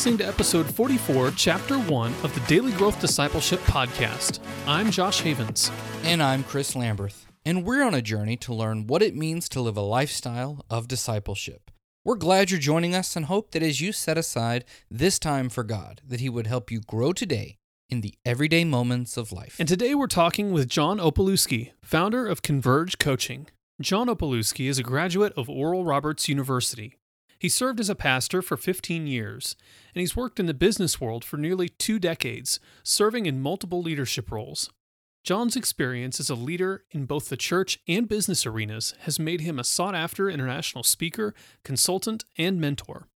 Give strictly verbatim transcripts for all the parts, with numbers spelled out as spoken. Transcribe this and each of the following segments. listening to episode forty-four, chapter one of the Daily Growth Discipleship Podcast. I'm Josh Havens. And I'm Chris Lamberth. And we're on a journey to learn what it means to live a lifestyle of discipleship. We're glad you're joining us and hope that as you set aside this time for God, that He would help you grow today in the everyday moments of life. And today we're talking with John Opalewski, founder of Converge Coaching. John Opalewski is a graduate of Oral Roberts University. He served as a pastor for fifteen years, and he's worked in the business world for nearly two decades, serving in multiple leadership roles. John's experience as a leader in both the church and business arenas has made him a sought-after international speaker, consultant, and mentor.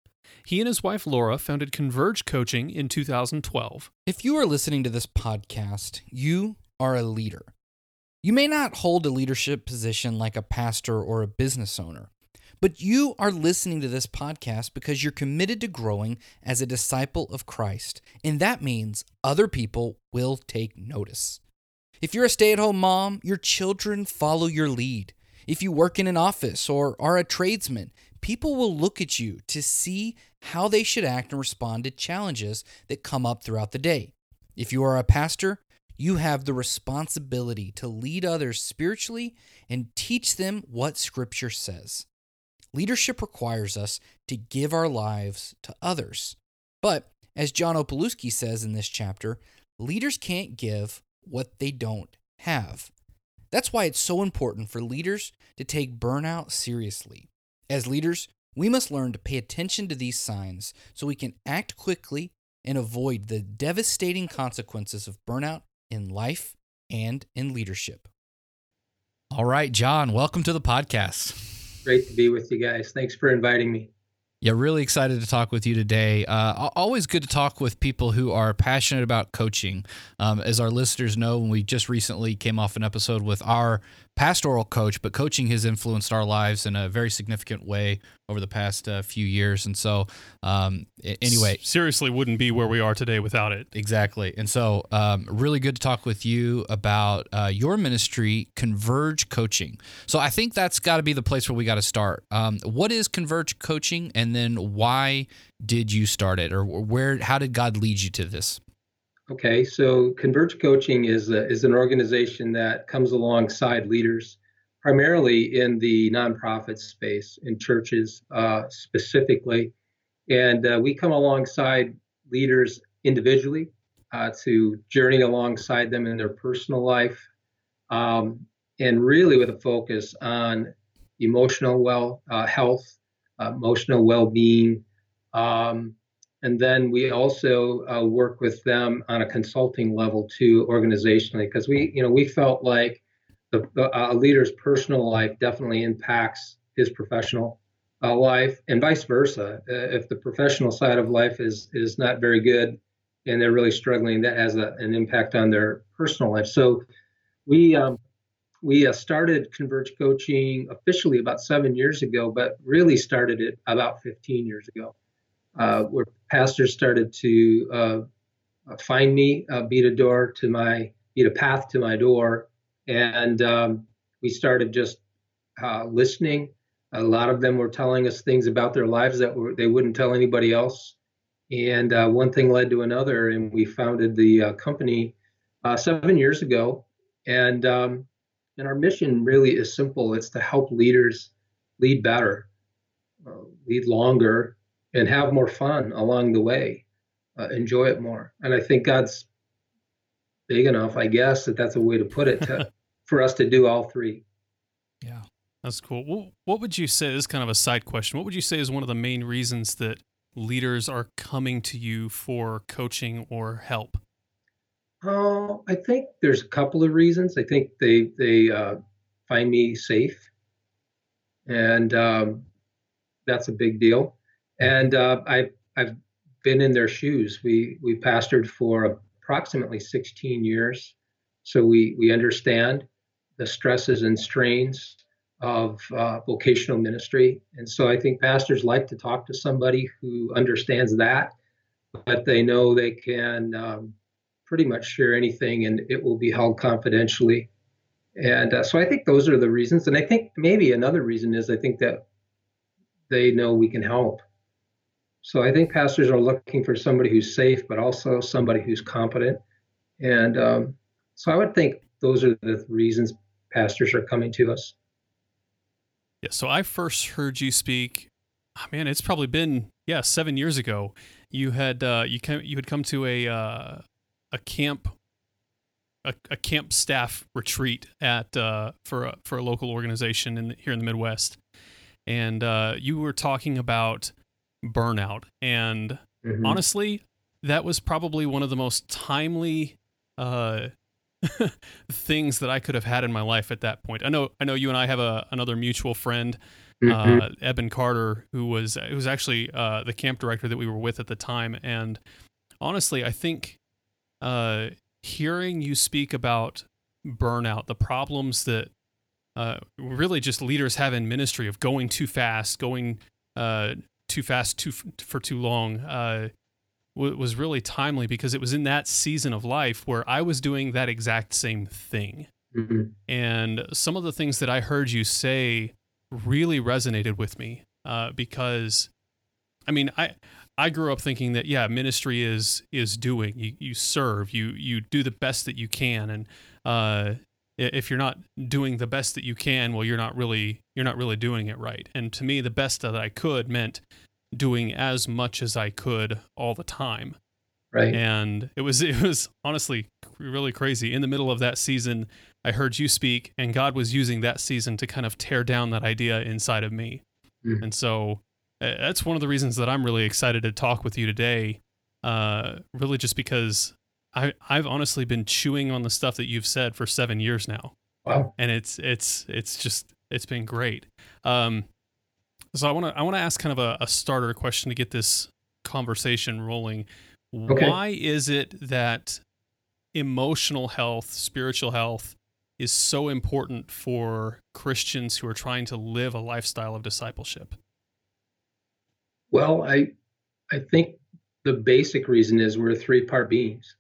He and his wife Laura founded Converge Coaching in two thousand twelve. If you are listening to this podcast, you are a leader. You may not hold a leadership position like a pastor or a business owner, but you are listening to this podcast because you're committed to growing as a disciple of Christ, and that means other people will take notice. If you're a stay-at-home mom, your children follow your lead. If you work in an office or are a tradesman, people will look at you to see how they should act and respond to challenges that come up throughout the day. If you are a pastor, you have the responsibility to lead others spiritually and teach them what Scripture says. Leadership requires us to give our lives to others. But, as John Opalewski says in this chapter, leaders can't give what they don't have. That's why it's so important for leaders to take burnout seriously. As leaders, we must learn to pay attention to these signs so we can act quickly and avoid the devastating consequences of burnout in life and in leadership. All right, John, welcome to the podcast. Great to be with you guys. Thanks for inviting me. Yeah, really excited to talk with you today. Uh, always good to talk with people who are passionate about coaching. Um, as our listeners know, we just recently came off an episode with our pastoral coach, but coaching has influenced our lives in a very significant way over the past uh, few years. And so um, anyway. Seriously wouldn't be where we are today without it. Exactly. And so um, really good to talk with you about uh, your ministry, Converge Coaching. So I think that's got to be the place where we got to start. Um, what is Converge Coaching, and then why did you start it, or where? How did God lead you to this? Okay, so Converge Coaching is a, is an organization that comes alongside leaders, primarily in the nonprofit space, in churches uh, specifically, and uh, we come alongside leaders individually uh, to journey alongside them in their personal life, um, and really with a focus on emotional well uh, health, uh, emotional well-being. Um, And then we also uh, work with them on a consulting level too, organizationally, because we, you know, we felt like the, uh, a leader's personal life definitely impacts his professional uh, life, and vice versa. Uh, if the professional side of life is is not very good, and they're really struggling, that has a, an impact on their personal life. So we um, we uh, started Converge Coaching officially about seven years ago, but really started it about fifteen years ago. Uh, where pastors started to uh, find me, uh, beat a door to my, beat a path to my door, and um, we started just uh, listening. A lot of them were telling us things about their lives that were, they wouldn't tell anybody else, and uh, one thing led to another, and we founded the uh, company uh, seven years ago, and um, and our mission really is simple: it's to help leaders lead better, uh, lead longer, and have more fun along the way, uh, enjoy it more. And I think God's big enough, I guess, that that's a way to put it, to, for us to do all three. Yeah, that's cool. Well, what would you say, this is kind of a side question, what would you say is one of the main reasons that leaders are coming to you for coaching or help? Oh, I think there's a couple of reasons. I think they, they uh, find me safe, and um, that's a big deal. And uh, I, I've been in their shoes. We we pastored for approximately sixteen years, so we, we understand the stresses and strains of uh, vocational ministry. And so I think pastors like to talk to somebody who understands that, but they know they can um, pretty much share anything, and it will be held confidentially. And uh, so I think those are the reasons. And I think maybe another reason is I think that they know we can help. So I think pastors are looking for somebody who's safe, but also somebody who's competent. And um, so I would think those are the reasons pastors are coming to us. Yeah. So I first heard you speak, oh man, it's probably been, yeah, seven years ago. You had, uh, you came, you had come to a, uh, a camp, a, a camp staff retreat at, uh, for a, for a local organization in the, here in the Midwest. And, uh, you were talking about burnout, and mm-hmm. honestly, that was probably one of the most timely, uh, things that I could have had in my life at that point. I know, I know you and I have a, another mutual friend, uh, mm-hmm. Eben Carter, who was, who was actually, uh, the camp director that we were with at the time. And honestly, I think, uh, hearing you speak about burnout, the problems that, uh, really just leaders have in ministry of going too fast, going, uh, too fast too for too long, uh, was really timely, because it was in that season of life where I was doing that exact same thing. Mm-hmm. And some of the things that I heard you say really resonated with me, uh, because I mean, I, I grew up thinking that, yeah, ministry is, is doing, you, you serve, you, you do the best that you can. And, uh, if you're not doing the best that you can, well, you're not really, you're not really doing it right. And to me, the best that I could meant doing as much as I could all the time. Right. And it was, it was honestly really crazy. In the middle of that season, I heard you speak, and God was using that season to kind of tear down that idea inside of me. Mm. And so uh, that's one of the reasons that I'm really excited to talk with you today. Uh, really just because I, I've honestly been chewing on the stuff that you've said for seven years now. Wow. And it's, it's, it's just, it's been great. Um, so I want to, I want to ask kind of a, a starter question to get this conversation rolling. Okay. Why is it that emotional health, spiritual health is so important for Christians who are trying to live a lifestyle of discipleship? Well, I, I think the basic reason is we're three-part beings.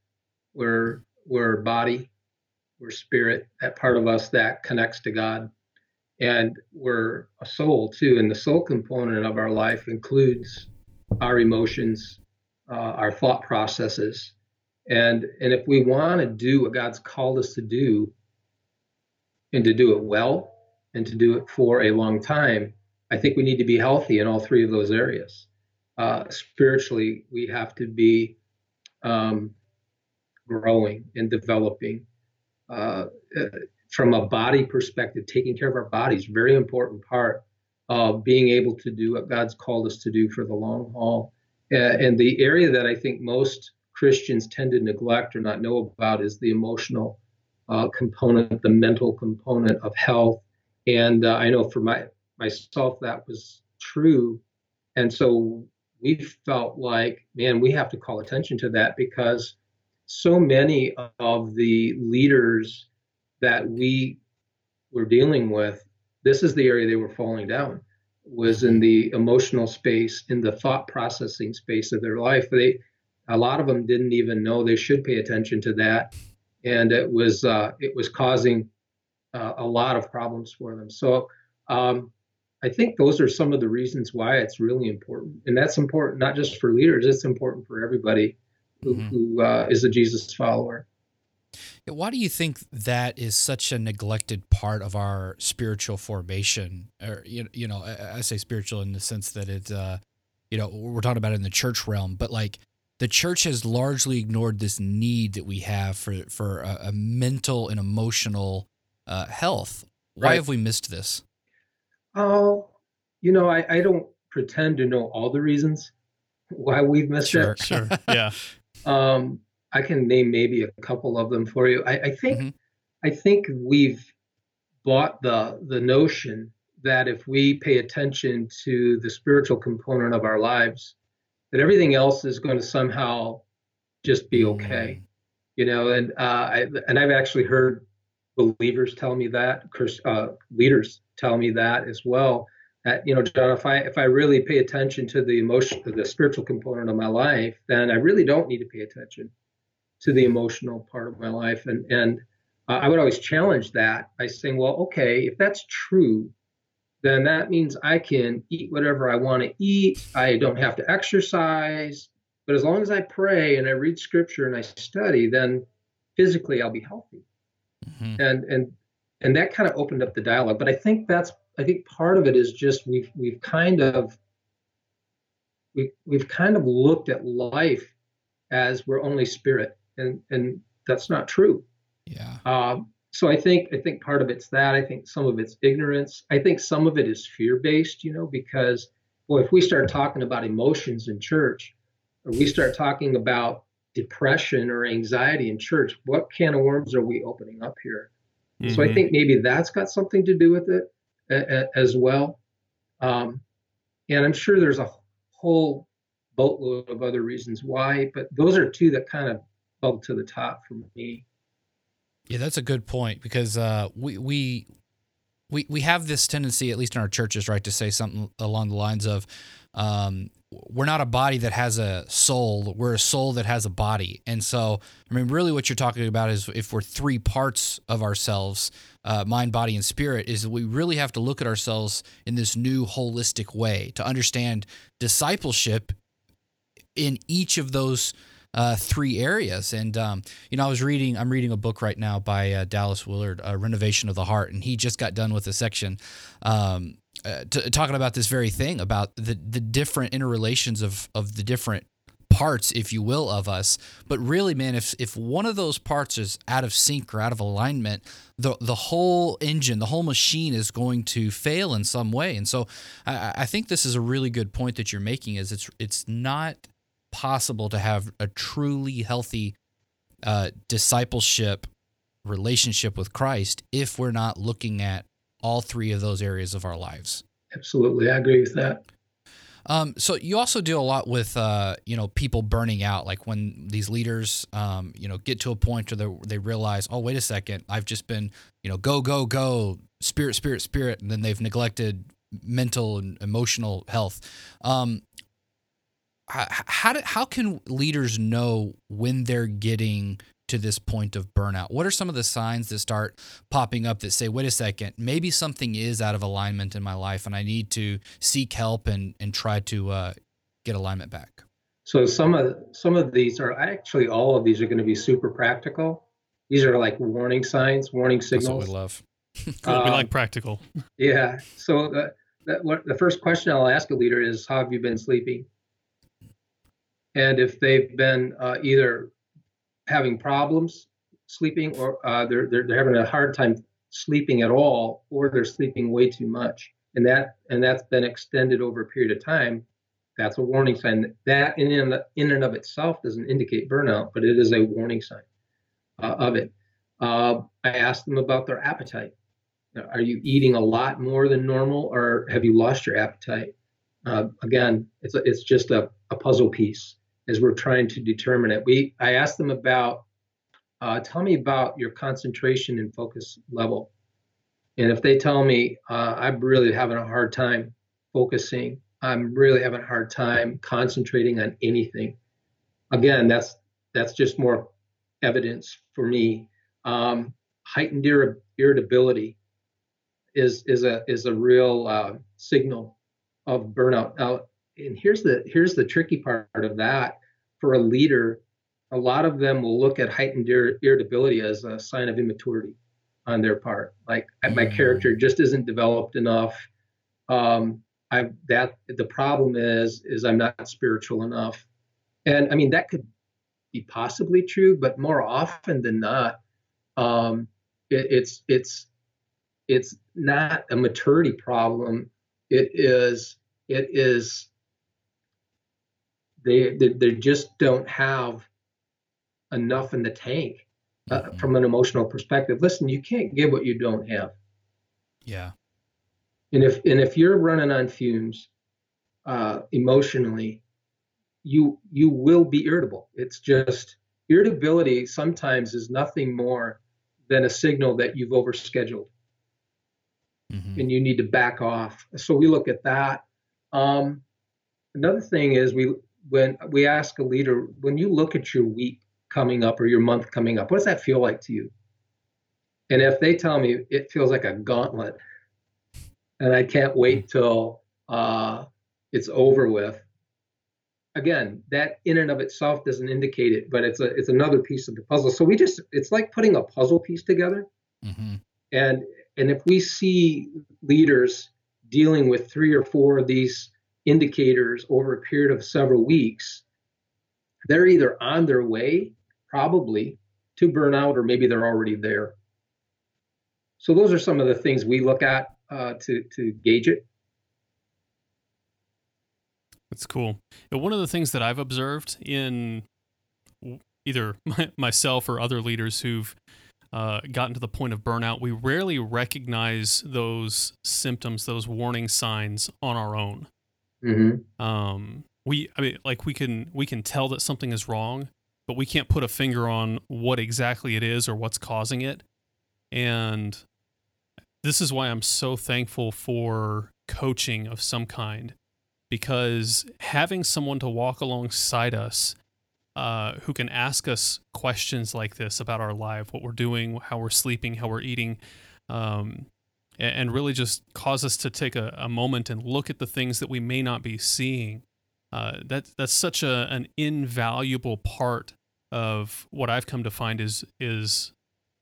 We're, we're body, we're spirit, that part of us that connects to God. And we're a soul too. And the soul component of our life includes our emotions, uh, our thought processes. And, and if we want to do what God's called us to do, and to do it well, and to do it for a long time, I think we need to be healthy in all three of those areas. Uh, spiritually, we have to be, um, growing and developing, uh, from a body perspective. Taking care of our bodies, very important part of being able to do what God's called us to do for the long haul. Uh, and the area that I think most Christians tend to neglect or not know about is the emotional uh, component, the mental component of health. And uh, I know for my myself, that was true. And so we felt like, man, we have to call attention to that, because so many of the leaders that we were dealing with, this is the area they were falling down, was in the emotional space, in the thought processing space of their life. They, a lot of them didn't even know they should pay attention to that. And it was, uh, it was causing uh, a lot of problems for them. So um, I think those are some of the reasons why it's really important. And that's important, not just for leaders, it's important for everybody who, mm-hmm. who uh, is a Jesus follower. Why do you think that is such a neglected part of our spiritual formation? Or, you, you know, I say spiritual in the sense that it's, uh, you know, we're talking about it in the church realm, but like the church has largely ignored this need that we have for, for a, a mental and emotional uh, health. Why right. have we missed this? Oh, you know, I, I don't pretend to know all the reasons why we've missed sure, it. Sure, sure, yeah. Um, I can name maybe a couple of them for you. I, I think mm-hmm. I think we've bought the the notion that if we pay attention to the spiritual component of our lives, that everything else is going to somehow just be okay, mm-hmm. you know. And uh, I, and I've actually heard believers tell me that, uh, leaders tell me that as well. That, you know, John, if I if I really pay attention to the emotion, to the spiritual component of my life, then I really don't need to pay attention to the emotional part of my life. And, and uh, I would always challenge that by saying, well, okay, if that's true, then that means I can eat whatever I want to eat. I don't have to exercise. But as long as I pray and I read Scripture and I study, then physically I'll be healthy. Mm-hmm. And and and that kind of opened up the dialogue. But I think that's I think part of it is just we've we've kind of we we've kind of looked at life as we're only spirit, and and that's not true. Yeah. Um, so I think I think part of it's that. I think some of it's ignorance. I think some of it is fear-based. You know, because well, if we start talking about emotions in church, or we start talking about depression or anxiety in church, what can of worms are we opening up here? Mm-hmm. So I think maybe that's got something to do with it a, a, as well. Um, and I'm sure there's a whole boatload of other reasons why, but those are two that kind of bubbed to the top for me. Yeah, that's a good point, because uh, we, we we we have this tendency, at least in our churches, right, to say something along the lines of, um, we're not a body that has a soul. We're a soul that has a body. And so, I mean, really what you're talking about is if we're three parts of ourselves, uh, mind, body, and spirit, is that we really have to look at ourselves in this new holistic way to understand discipleship in each of those uh, three areas. And, um, you know, I was reading, I'm reading a book right now by uh, Dallas Willard, uh, Renovation of the Heart. And he just got done with a section, um, Uh, t- talking about this very thing, about the, the different interrelations of, of the different parts, if you will, of us. But really, man, if if one of those parts is out of sync or out of alignment, the the whole engine, the whole machine is going to fail in some way. And so I, I think this is a really good point that you're making, is it's it's not possible to have a truly healthy uh, discipleship relationship with Christ if we're not looking at all three of those areas of our lives. Absolutely. I agree with that. Um, so you also deal a lot with, uh, you know, people burning out, like when these leaders, um, you know, get to a point where they realize, oh, wait a second, I've just been, you know, go, go, go, spirit, spirit, spirit. And then they've neglected mental and emotional health. Um, how, do, how can leaders know when they're getting to this point of burnout? What are some of the signs that start popping up that say, wait a second, maybe something is out of alignment in my life and I need to seek help and, and try to uh, get alignment back? So some of some of these are actually, all of these are going to be super practical. These are like warning signs, warning signals. That's what we love. um, we like practical. Yeah. So the, the, what, the first question I'll ask a leader is, how have you been sleeping? And if they've been uh, either having problems sleeping, or uh, they're, they're they're having a hard time sleeping at all, or they're sleeping way too much, and that and that's been extended over a period of time, that's a warning sign. That in and, in and of itself doesn't indicate burnout, but it is a warning sign uh, of it. Uh, I asked them about their appetite. Are you eating a lot more than normal, or have you lost your appetite? Uh, again, it's a, it's just a, a puzzle piece as we're trying to determine it. We, I asked them about, uh, tell me about your concentration and focus level. And if they tell me, uh, I'm really having a hard time focusing, I'm really having a hard time concentrating on anything. Again, that's that's just more evidence for me. Um, heightened ir- irritability is is a is a real uh, signal of burnout. Now, and here's the here's the tricky part of that. For a leader, a lot of them will look at heightened ir- irritability as a sign of immaturity on their part. Like, mm-hmm. my character just isn't developed enough. Um, I that the problem is is I'm not spiritual enough. And I mean, that could be possibly true, but more often than not, um, it, it's it's it's not a maturity problem. It is it is. They, they they just don't have enough in the tank uh, mm-hmm. from an emotional perspective. Listen, you can't give what you don't have. Yeah. And if and if you're running on fumes uh, emotionally, you you will be irritable. It's just irritability sometimes is nothing more than a signal that you've overscheduled mm-hmm. and you need to back off. So we look at that. Um, another thing is we. When we ask a leader, when you look at your week coming up or your month coming up, what does that feel like to you? And if they tell me it feels like a gauntlet, and I can't wait till uh, it's over with. Again, that in and of itself doesn't indicate it, but it's a it's another piece of the puzzle. So we just it's like putting a puzzle piece together. Mm-hmm. And and if we see leaders dealing with three or four of these indicators over a period of several weeks, they're either on their way, probably, to burnout, or maybe they're already there. So those are some of the things we look at uh, to to gauge it. That's cool. And one of the things that I've observed in either my, myself or other leaders who've uh, gotten to the point of burnout, we rarely recognize those symptoms, those warning signs on our own. Mm-hmm. Um, we, I mean, like we can we can tell that something is wrong, but we can't put a finger on what exactly it is or what's causing it. And this is why I'm so thankful for coaching of some kind, because having someone to walk alongside us uh, who can ask us questions like this about our life, what we're doing, how we're sleeping, how we're eating, um, and really just cause us to take a, a moment and look at the things that we may not be seeing. Uh, that, that's such a, an invaluable part of what I've come to find is is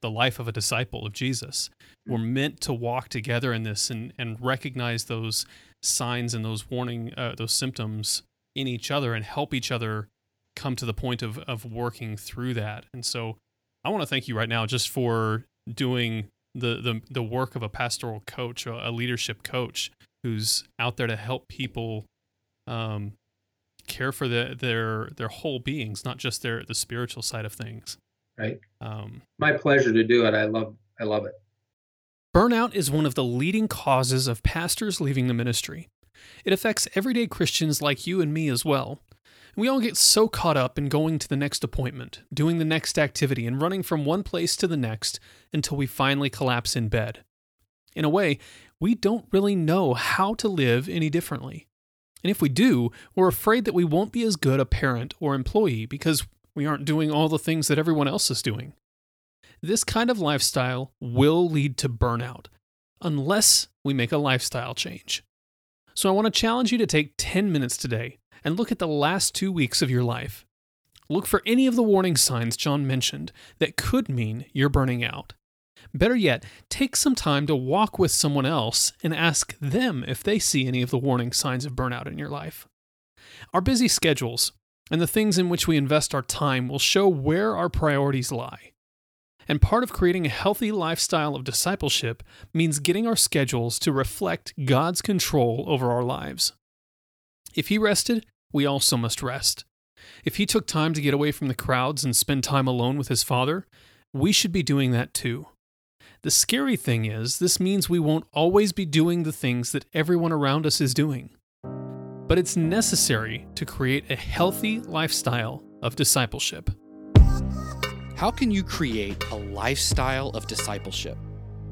the life of a disciple of Jesus. We're meant to walk together in this and, and recognize those signs and those warning, uh, those symptoms in each other and help each other come to the point of, of working through that. And so I want to thank you right now just for doing the, the, the work of a pastoral coach, a leadership coach who's out there to help people um, care for the, their their whole beings, not just their the spiritual side of things. Right. Um, My pleasure to do it. I love I love it. Burnout is one of the leading causes of pastors leaving the ministry. It affects everyday Christians like you and me as well. We all get so caught up in going to the next appointment, doing the next activity, and running from one place to the next until we finally collapse in bed. In a way, we don't really know how to live any differently. And if we do, we're afraid that we won't be as good a parent or employee because we aren't doing all the things that everyone else is doing. This kind of lifestyle will lead to burnout, unless we make a lifestyle change. So I want to challenge you to take ten minutes today and look at the last two weeks of your life. Look for any of the warning signs John mentioned that could mean you're burning out. Better yet, take some time to walk with someone else and ask them if they see any of the warning signs of burnout in your life. Our busy schedules and the things in which we invest our time will show where our priorities lie. And part of creating a healthy lifestyle of discipleship means getting our schedules to reflect God's control over our lives. If He rested, we also must rest. If He took time to get away from the crowds and spend time alone with His Father, we should be doing that too. The scary thing is, this means we won't always be doing the things that everyone around us is doing. But it's necessary to create a healthy lifestyle of discipleship. How can you create a lifestyle of discipleship?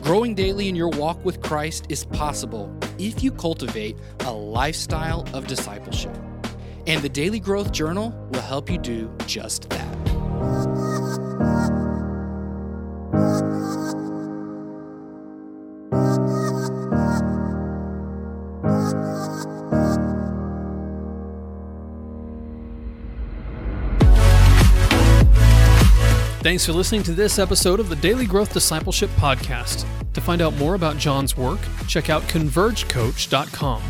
Growing daily in your walk with Christ is possible if you cultivate a lifestyle of discipleship. And the Daily Growth Journal will help you do just that. Thanks for listening to this episode of the Daily Growth Discipleship Podcast. To find out more about John's work, check out converge coach dot com.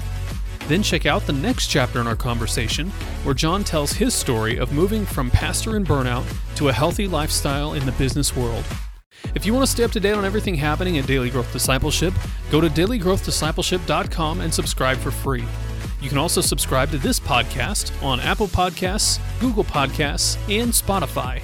Then check out the next chapter in our conversation, where John tells his story of moving from pastor in burnout to a healthy lifestyle in the business world. If you want to stay up to date on everything happening at Daily Growth Discipleship, go to daily growth discipleship dot com and subscribe for free. You can also subscribe to this podcast on Apple Podcasts, Google Podcasts, and Spotify.